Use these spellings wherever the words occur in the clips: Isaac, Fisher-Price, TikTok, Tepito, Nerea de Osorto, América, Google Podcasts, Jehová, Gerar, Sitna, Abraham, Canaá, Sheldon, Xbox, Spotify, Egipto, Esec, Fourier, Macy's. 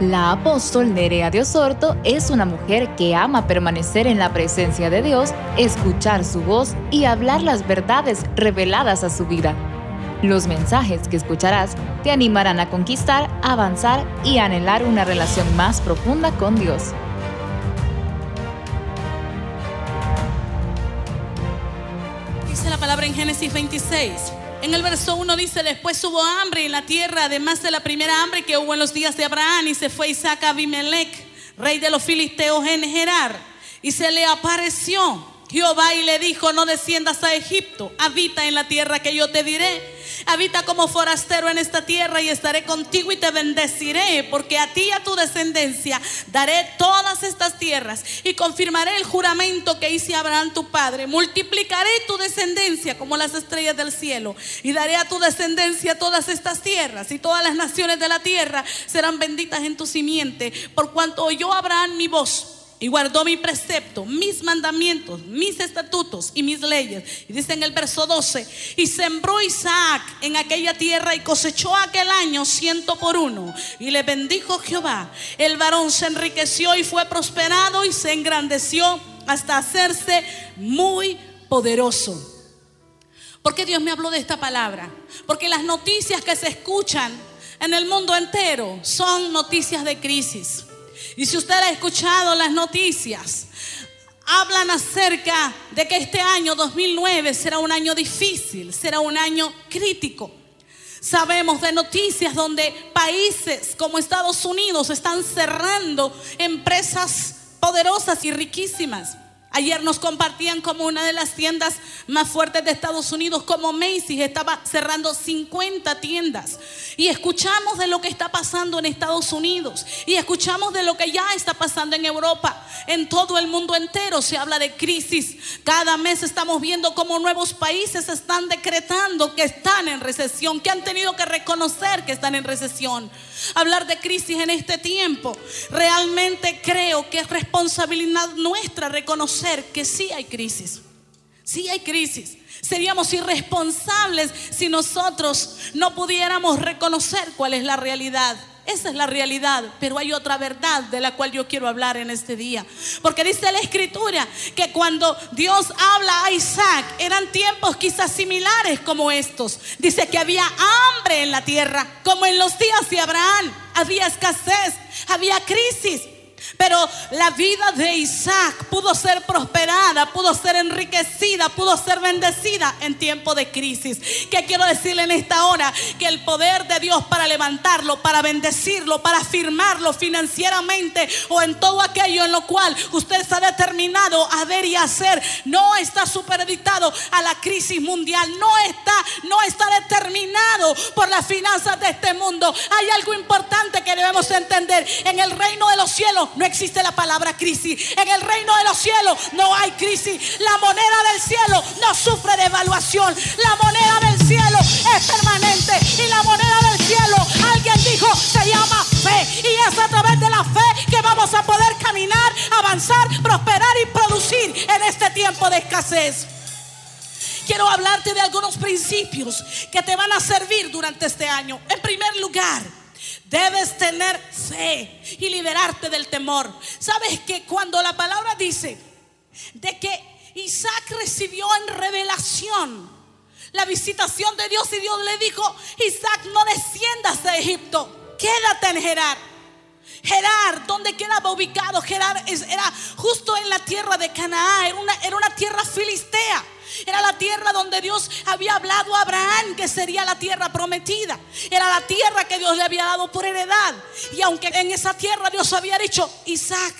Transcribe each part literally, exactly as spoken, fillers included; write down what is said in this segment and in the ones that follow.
La apóstol Nerea de Osorto es una mujer que ama permanecer en la presencia de Dios, escuchar su voz y hablar las verdades reveladas a su vida. Los mensajes que escucharás te animarán a conquistar, avanzar y anhelar una relación más profunda con Dios. Dice la palabra en Génesis veintiséis. En el verso uno dice: después hubo hambre en la tierra, además de la primera hambre que hubo en los días de Abraham, y se fue Isaac a Abimelech, rey de los filisteos, en Gerar, y se le apareció Jehová y le dijo: no desciendas a Egipto, habita en la tierra que yo te diré, habita como forastero en esta tierra, y estaré contigo y te bendeciré, porque a ti y a tu descendencia daré todas estas tierras, y confirmaré el juramento que hice a Abraham tu padre. Multiplicaré tu descendencia como las estrellas del cielo, y daré a tu descendencia todas estas tierras, y todas las naciones de la tierra serán benditas en tu simiente, por cuanto oyó Abraham mi voz y guardó mi precepto, mis mandamientos, mis estatutos y mis leyes. Y dice en el verso doce: y sembró Isaac en aquella tierra y cosechó aquel año ciento por uno. Y le bendijo Jehová. El varón se enriqueció y fue prosperado y se engrandeció hasta hacerse muy poderoso. ¿Por qué Dios me habló de esta palabra? Porque las noticias que se escuchan en el mundo entero son noticias de crisis. Y si usted ha escuchado las noticias, hablan acerca de que este año dos mil nueve será un año difícil, será un año crítico. Sabemos de noticias donde países como Estados Unidos están cerrando empresas poderosas y riquísimas. Ayer nos compartían como una de las tiendas más fuertes de Estados Unidos, como Macy's, estaba cerrando cincuenta tiendas. Y escuchamos de lo que está pasando en Estados Unidos, y escuchamos de lo que ya está pasando en Europa. En todo el mundo entero se habla de crisis. Cada mes estamos viendo cómo nuevos países están decretando que están en recesión, que han tenido que reconocer que están en recesión. Hablar de crisis en este tiempo, realmente creo que es responsabilidad nuestra reconocer que sí hay crisis, sí hay crisis. Seríamos irresponsables si nosotros no pudiéramos reconocer cuál es la realidad. Esa es la realidad, pero hay otra verdad de la cual yo quiero hablar en este día, porque dice la Escritura que cuando Dios habla a Isaac eran tiempos quizás similares como estos. Dice que había hambre en la tierra, como en los días de Abraham, había escasez, había crisis. Pero la vida de Isaac pudo ser prosperada, pudo ser enriquecida, pudo ser bendecida en tiempo de crisis. ¿Qué quiero decirle en esta hora? Que el poder de Dios para levantarlo, para bendecirlo, para afirmarlo financieramente o en todo aquello en lo cual usted está determinado a ver y hacer, no está supeditado a la crisis mundial, no está, no está determinado por las finanzas de este mundo. Hay algo importante que debemos entender: en el reino de los cielos no existe la palabra crisis. En el reino de los cielos no hay crisis. La moneda del cielo no sufre devaluación. La moneda del cielo es permanente. Y la moneda del cielo, alguien dijo, se llama fe. Y es a través de la fe que vamos a poder caminar, avanzar, prosperar y producir en este tiempo de escasez. Quiero hablarte de algunos principios que te van a servir durante este año. En primer lugar, debes tener fe y liberarte del temor. Sabes que cuando la palabra dice de que Isaac recibió en revelación la visitación de Dios, y Dios le dijo: Isaac, no desciendas a Egipto, quédate en Gerar. Gerar, donde quedaba ubicado Gerar, era justo en la tierra de Canaá, era una, era una tierra filistea. Era la tierra donde Dios había hablado a Abraham que sería la tierra prometida. Era la tierra que Dios le había dado por heredad. Y aunque en esa tierra Dios había dicho, Isaac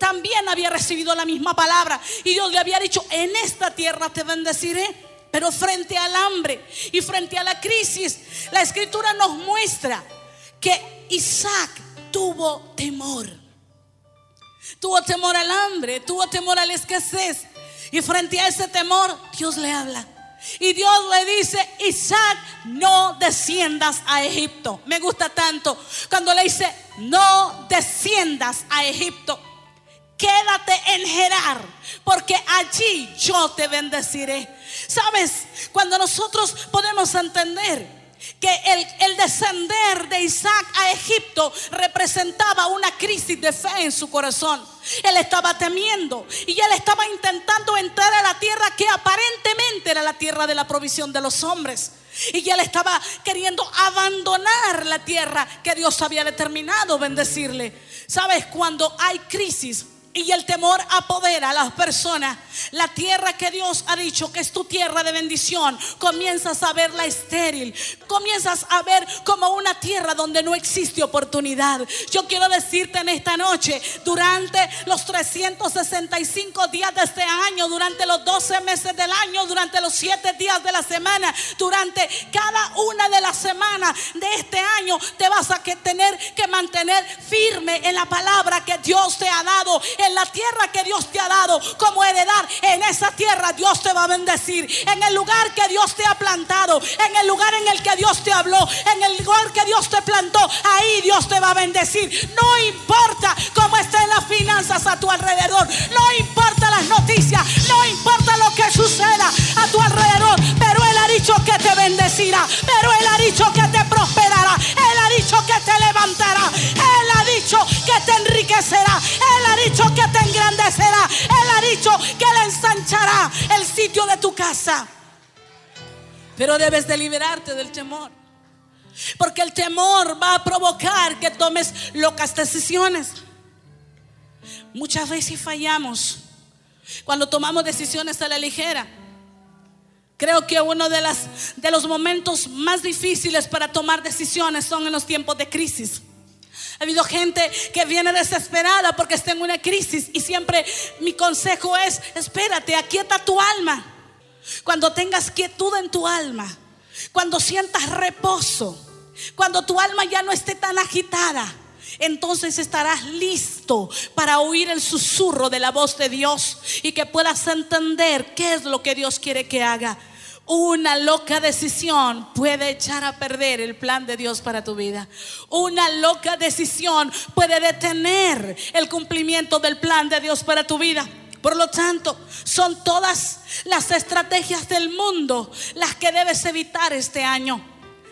también había recibido la misma palabra, y Dios le había dicho: en esta tierra te bendeciré. Pero frente al hambre y frente a la crisis, la Escritura nos muestra que Isaac tuvo temor. Tuvo temor al hambre, tuvo temor a la escasez. Y frente a ese temor, Dios le habla. Y Dios le dice: Isaac, no desciendas a Egipto. Me gusta tanto cuando le dice: no desciendas a Egipto, quédate en Gerar, porque allí yo te bendeciré. Sabes, cuando nosotros podemos entender que el, el descender de Isaac a Egipto representaba una crisis de fe en su corazón. Él estaba temiendo y él estaba intentando entrar a la tierra que aparentemente era la tierra de la provisión de los hombres. Y él estaba queriendo abandonar la tierra que Dios había determinado bendecirle. ¿Sabes? Cuando hay crisis y el temor apodera a las personas, la tierra que Dios ha dicho que es tu tierra de bendición, comienzas a verla estéril, comienzas a ver como una tierra donde no existe oportunidad. Yo quiero decirte en esta noche, durante los trescientos sesenta y cinco días de este año, durante los doce meses del año, durante los siete días de la semana, durante cada una de las semanas de este año, te vas a tener que mantener firme en la palabra que Dios te ha dado, en la tierra que Dios te ha dado como heredar. En esa tierra Dios te va a bendecir. En el lugar que Dios te ha plantado, en el lugar en el que Dios te habló, en el lugar que Dios te plantó, ahí Dios te va a bendecir. No importa cómo estén las finanzas a tu alrededor, no importa las noticias, no importa lo que suceda a tu alrededor, pero Él ha dicho que te bendecirá, pero Él ha dicho que te prosperará, Él ha dicho que te levantará, Él ha dicho que te enriquecerá, Él ha dicho que te engrandecerá, Él ha dicho que le ensanchará el sitio de tu casa. Pero debes de liberarte del temor, porque el temor va a provocar que tomes locas decisiones. Muchas veces fallamos cuando tomamos decisiones a la ligera. Creo que uno de, las, de los momentos más difíciles para tomar decisiones son en los tiempos de crisis. Ha habido gente que viene desesperada porque está en una crisis, y siempre mi consejo es: espérate, aquieta tu alma. Cuando tengas quietud en tu alma, cuando sientas reposo, cuando tu alma ya no esté tan agitada, entonces estarás listo para oír el susurro de la voz de Dios y que puedas entender qué es lo que Dios quiere que haga. Una loca decisión puede echar a perder el plan de Dios para tu vida. Una loca decisión puede detener el cumplimiento del plan de Dios para tu vida. Por lo tanto, son todas las estrategias del mundo las que debes evitar este año.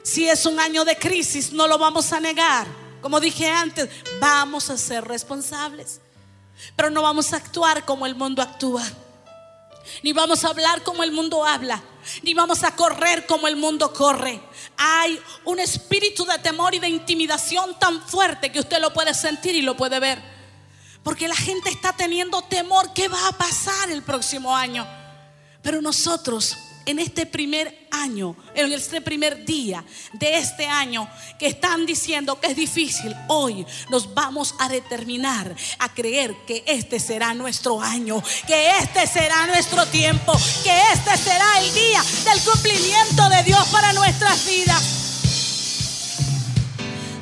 Si es un año de crisis, no lo vamos a negar. Como dije antes, vamos a ser responsables, pero no vamos a actuar como el mundo actúa, ni vamos a hablar como el mundo habla, ni vamos a correr como el mundo corre. Hay un espíritu de temor y de intimidación tan fuerte que usted lo puede sentir y lo puede ver, porque la gente está teniendo temor. ¿Qué va a pasar el próximo año? Pero nosotros en este primer año, en este primer día de este año, que están diciendo que es difícil, hoy nos vamos a determinar a creer que este será nuestro año, que este será nuestro tiempo, que este será el día del cumplimiento de Dios para nuestras vidas.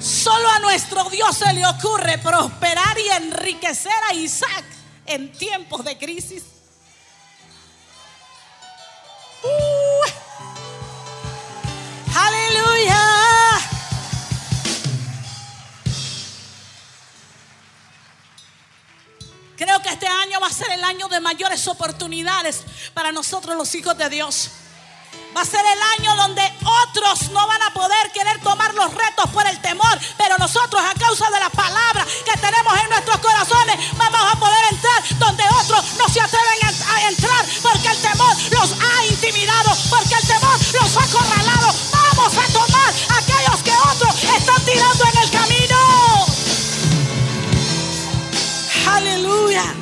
Solo a nuestro Dios se le ocurre prosperar y enriquecer a Isaac en tiempos de crisis. Uh, aleluya. Creo que este año va a ser el año de mayores oportunidades para nosotros los hijos de Dios. Va a ser el año donde otros no van a poder querer tomar los retos por el temor, pero nosotros, a causa de la palabra que tenemos en nuestros corazones, vamos a poder entrar donde otros no se atreven a entrar, porque el temor los ha intimidado, porque el temor los ha acorralado. Vamos a tomar a aquellos que otros están tirando en el camino. Aleluya.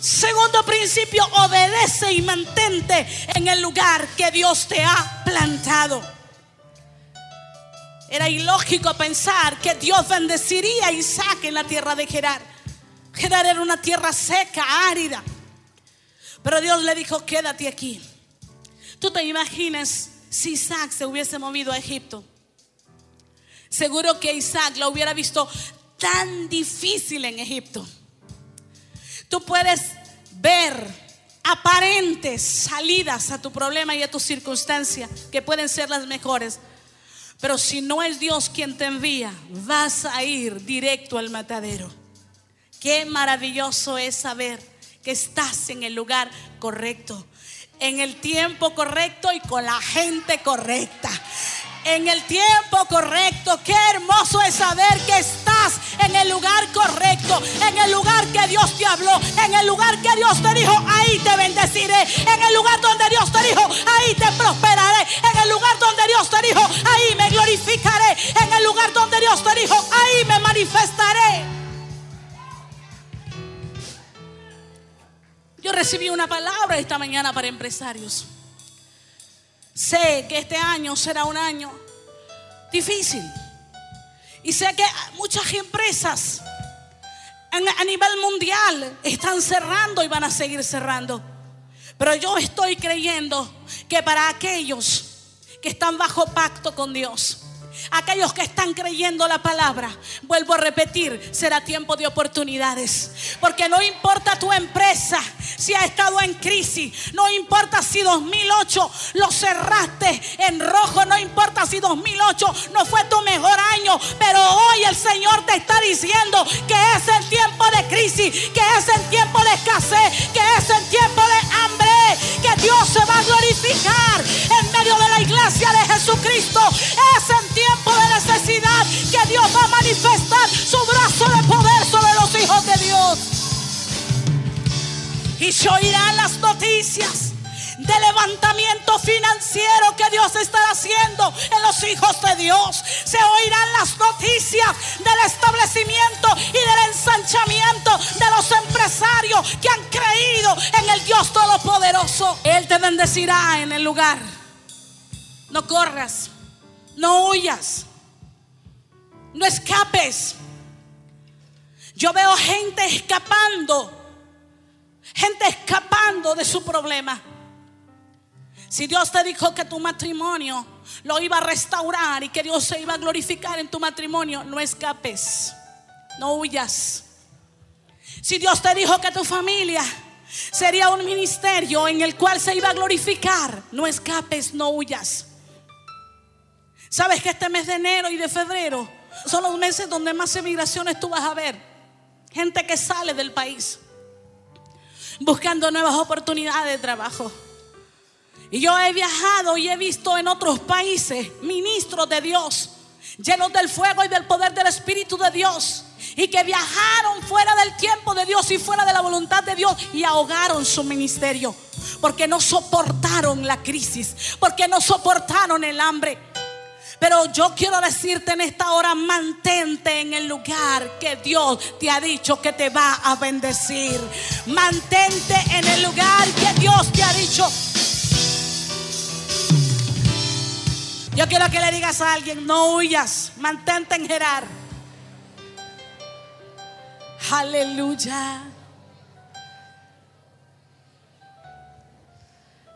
Segundo principio: obedece y mantente en el lugar que Dios te ha plantado. Era ilógico pensar que Dios bendeciría a Isaac en la tierra de Gerar. Gerar era una tierra seca, árida, pero Dios le dijo: quédate aquí. Tú te imaginas si Isaac se hubiese movido a Egipto. Seguro que Isaac lo hubiera visto tan difícil en Egipto. Tú puedes ver aparentes salidas a tu problema y a tu circunstancia, que pueden ser las mejores, pero si no es Dios quien te envía, vas a ir directo al matadero. Qué maravilloso es saber que estás en el lugar correcto, en el tiempo correcto y con la gente correcta. En el tiempo correcto. Qué hermoso es saber que estás en el lugar correcto, en el lugar que Dios te habló, en el lugar que Dios te dijo, ahí te bendeciré. En el lugar donde Dios te dijo, ahí te prosperaré. En el lugar donde Dios te dijo, ahí me glorificaré. En el lugar donde Dios te dijo, ahí me manifestaré. Yo recibí una palabra esta mañana para empresarios. Sé que este año será un año difícil. Y sé que muchas empresas a nivel mundial están cerrando y van a seguir cerrando. Pero yo estoy creyendo que para aquellos que están bajo pacto con Dios, aquellos que están creyendo la palabra, vuelvo a repetir, será tiempo de oportunidades. Porque no importa tu empresa si ha estado en crisis, no importa si dos mil ocho lo cerraste en rojo, no importa si dos mil ocho no fue tu mejor año, pero hoy el Señor te está diciendo que es el tiempo de crisis, que es el tiempo de escasez, que es el tiempo de hambre, que Dios se va a glorificar en medio de la iglesia de Jesucristo. Es el tiempo de necesidad que Dios va a manifestar su brazo de poder sobre los hijos de Dios. Y se oirán las noticias de levantamiento financiero que Dios estará haciendo en los hijos de Dios. Se oirán las noticias del establecimiento y del ensanchamiento de los empresarios que han creído en el Dios Todopoderoso. Él te bendecirá en el lugar. No corras, no huyas, no escapes. Yo veo gente escapando, gente escapando de su problema. Si Dios te dijo que tu matrimonio lo iba a restaurar y que Dios se iba a glorificar en tu matrimonio, no escapes, no huyas. Si Dios te dijo que tu familia sería un ministerio en el cual se iba a glorificar, no escapes, no huyas. Sabes que este mes de enero y de febrero son los meses donde más emigraciones tú vas a ver. Gente que sale del país buscando nuevas oportunidades de trabajo. Y yo he viajado y he visto en otros países ministros de Dios llenos del fuego y del poder del Espíritu de Dios, y que viajaron fuera del tiempo de Dios y fuera de la voluntad de Dios, y ahogaron su ministerio porque no soportaron la crisis, porque no soportaron el hambre. Pero yo quiero decirte en esta hora, mantente en el lugar que Dios te ha dicho que te va a bendecir. Mantente en el lugar que Dios te ha dicho. Yo quiero que le digas a alguien, no huyas, mantente en Gerar. Aleluya.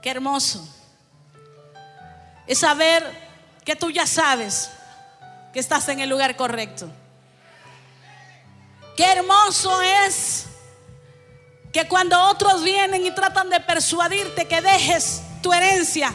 Qué hermoso es saber que tú ya sabes que estás en el lugar correcto. Qué hermoso es que cuando otros vienen y tratan de persuadirte que dejes tu herencia,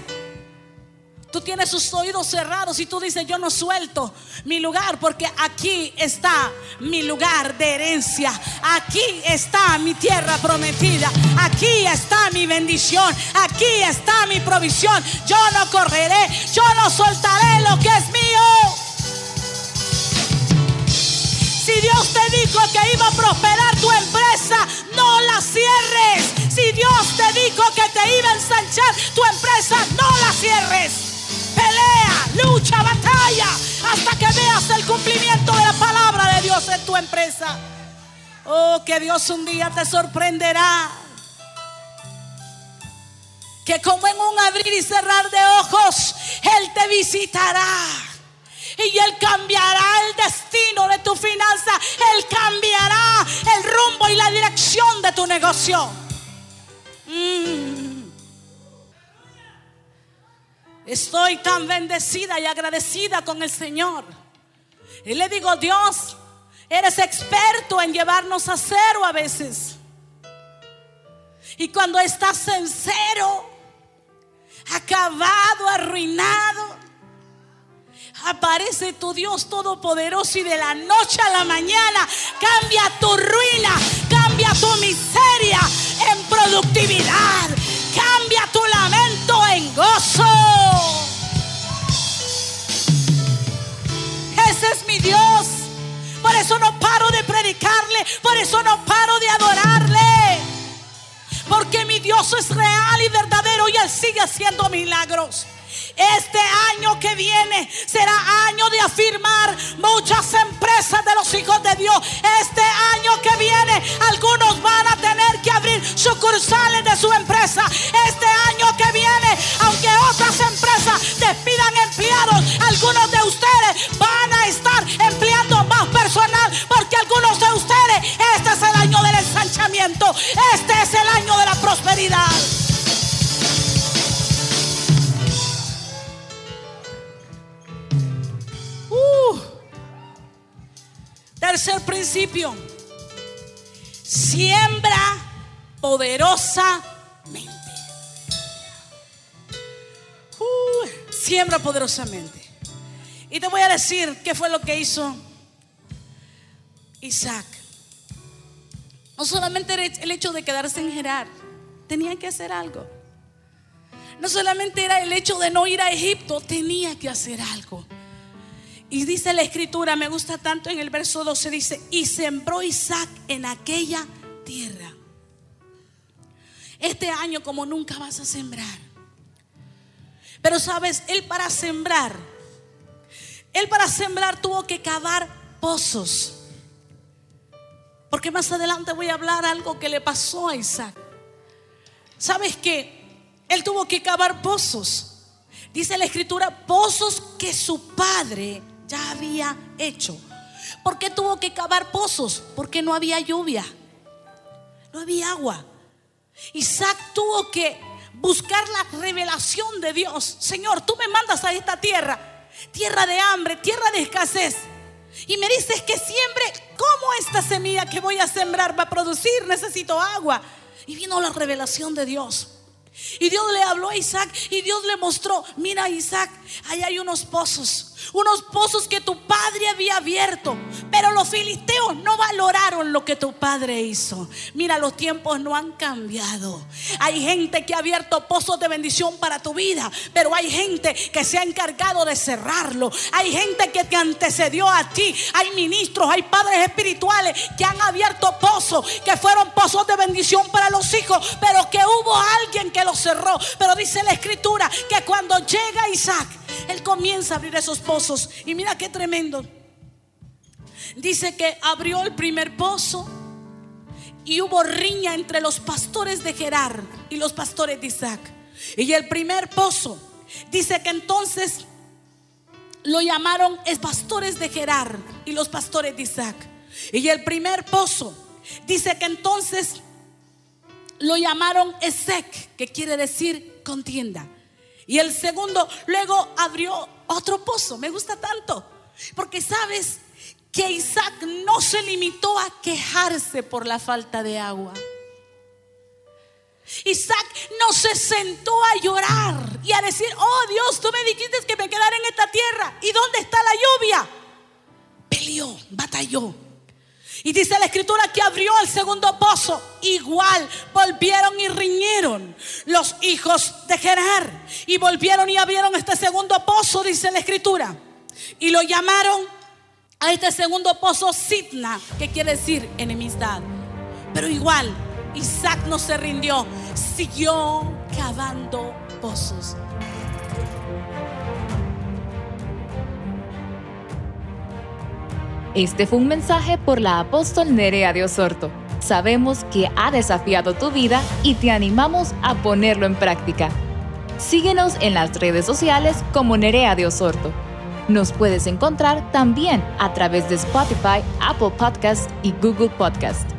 tú tienes tus oídos cerrados y tú dices, yo no suelto mi lugar porque aquí está mi lugar de herencia, aquí está mi tierra prometida, aquí está mi bendición, aquí está mi provisión. Yo no correré, yo no soltaré lo que es mío. Si Dios te dijo que iba a prosperar tu empresa, no la cierres. Si Dios te dijo que te iba a ensanchar tu empresa, no la cierres. Pelea, lucha, batalla hasta que veas el cumplimiento de la palabra de Dios en tu empresa. Oh, que Dios un día te sorprenderá, que como en un abrir y cerrar de ojos Él te visitará y Él cambiará el destino de tu finanza. Él cambiará el rumbo y la dirección de tu negocio. mm. Estoy tan bendecida y agradecida con el Señor. Y le digo, Dios, eres experto en llevarnos a cero a veces. Y cuando estás en cero, acabado, arruinado, aparece tu Dios Todopoderoso y de la noche a la mañana cambia tu ruina, cambia tu miseria en productividad, cambia tu Por eso no paro de adorarle, porque mi Dios es real y verdadero y Él sigue haciendo milagros. Este año que viene será año de afirmar muchas empresas de los hijos de Dios. Este año que viene algunos van a tener que abrir sucursales de su empresa. Este año que viene, aunque otras empresas despidan empleados, algunos de ustedes van a estar empleando más personal, porque algunos de ustedes, este es el año del ensanchamiento, este es el año de la prosperidad. Tercer principio: siembra poderosamente. Uh, siembra poderosamente. Y te voy a decir qué fue lo que hizo Isaac. No solamente el hecho de quedarse en Gerar, tenía que hacer algo. No solamente era el hecho de no ir a Egipto, tenía que hacer algo. Y dice la escritura, me gusta tanto, en el verso doce dice: y sembró Isaac en aquella tierra. Este año como nunca vas a sembrar. Pero sabes, él para sembrar Él para sembrar tuvo que cavar pozos, porque más adelante voy a hablar algo que le pasó a Isaac. ¿Sabes qué? Él tuvo que cavar pozos. Dice la escritura, pozos que su padre ya había hecho. ¿Por qué tuvo que cavar pozos? Porque no había lluvia, no había agua. Isaac tuvo que buscar la revelación de Dios. Señor, tú me mandas a esta tierra, tierra de hambre, tierra de escasez, y me dices que siembre. ¿Cómo esta semilla que voy a sembrar va a producir? Necesito agua. Y vino la revelación de Dios, y Dios le habló a Isaac, y Dios le mostró: mira, Isaac, ahí hay unos pozos, unos pozos que tu padre había abierto, pero los filisteos no valoraron lo que tu padre hizo. Mira, los tiempos no han cambiado. Hay gente que ha abierto pozos de bendición para tu vida, pero hay gente que se ha encargado de cerrarlo. Hay gente que te antecedió a ti. Hay ministros, hay padres espirituales que han abierto pozos, que fueron pozos de bendición para los hijos, pero que hubo alguien que lo cerró. Pero dice la escritura que cuando llega Isaac, él comienza a abrir esos pozos. Y mira qué tremendo. Dice que abrió el primer pozo, y hubo riña entre los pastores de Gerar y los pastores de Isaac. Y el primer pozo, dice que entonces lo llamaron pastores de Gerar y los pastores de Isaac. Y el primer pozo, dice que entonces lo llamaron Esec, que quiere decir contienda. Y el segundo, luego abrió otro pozo. Me gusta tanto, porque sabes que Isaac no se limitó a quejarse por la falta de agua. Isaac no se sentó a llorar y a decir: oh Dios, tú me dijiste que me quedara en esta tierra, ¿y dónde está la lluvia? Peleó, batalló. Y dice la escritura que abrió el segundo pozo. Igual volvieron y riñeron los hijos de Gerar, y volvieron y abrieron este segundo pozo, dice la escritura, y lo llamaron a este segundo pozo Sitna, que quiere decir enemistad. Pero igual Isaac no se rindió, siguió cavando pozos. Este fue un mensaje por la apóstol Nerea de Osorto. Sabemos que ha desafiado tu vida y te animamos a ponerlo en práctica. Síguenos en las redes sociales como Nerea de Osorto. Nos puedes encontrar también a través de Spotify, Apple Podcasts y Google Podcasts.